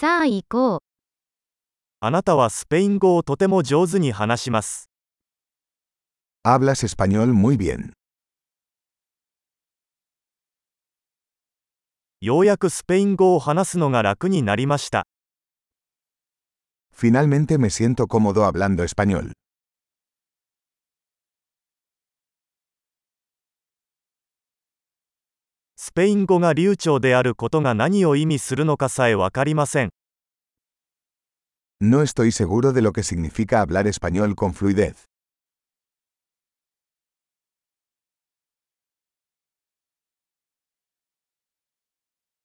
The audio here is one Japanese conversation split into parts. さあ行こう。あなたはスペイン語をとても上手に話します。Hablas español muy bien。ようやくスペイン語を話すのが楽になりました。Finalmente me siento cómodo hablando español。スペイン語が流暢であることが何を意味するのかさえわかりません。No estoy seguro de lo que significa hablar español con fluidez。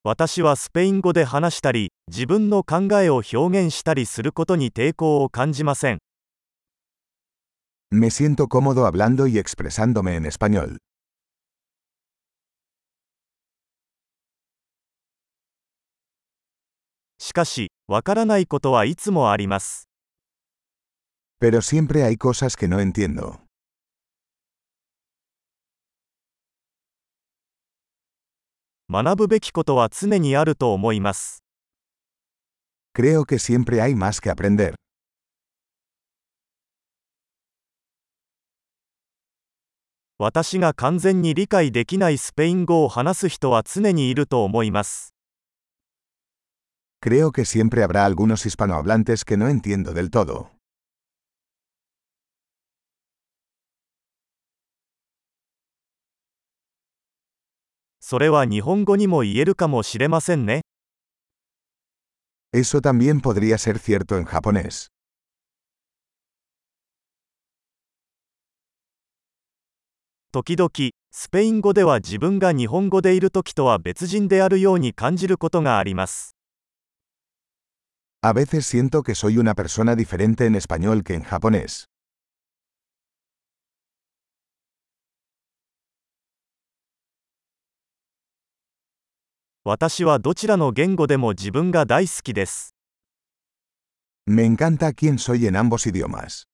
私はスペイン語で話したり、自分の考えを表現したりすることに抵抗を感じません。Me siento cómodo hablando y expresándome en español。しかし、わからないことはいつもあります。Pero siempre hay cosas que no entiendo。学ぶべきことは常にあると思います。Creo que siempre hay más que aprender。私が完全に理解できないスペイン語を話す人は常にいると思います。Creo que siempre habrá algunos hispanohablantes que no entiendo del todo。それは日本語にも言えるかもしれませんね。Eso también podría ser cierto en japonés。時々、スペイン語では自分が日本語でいるときとは別人であるように感じることがあります。A veces siento que soy una persona diferente en español que en japonés。私はどちらの言語でも自分が大好きです。Me encanta quién soy en ambos idiomas。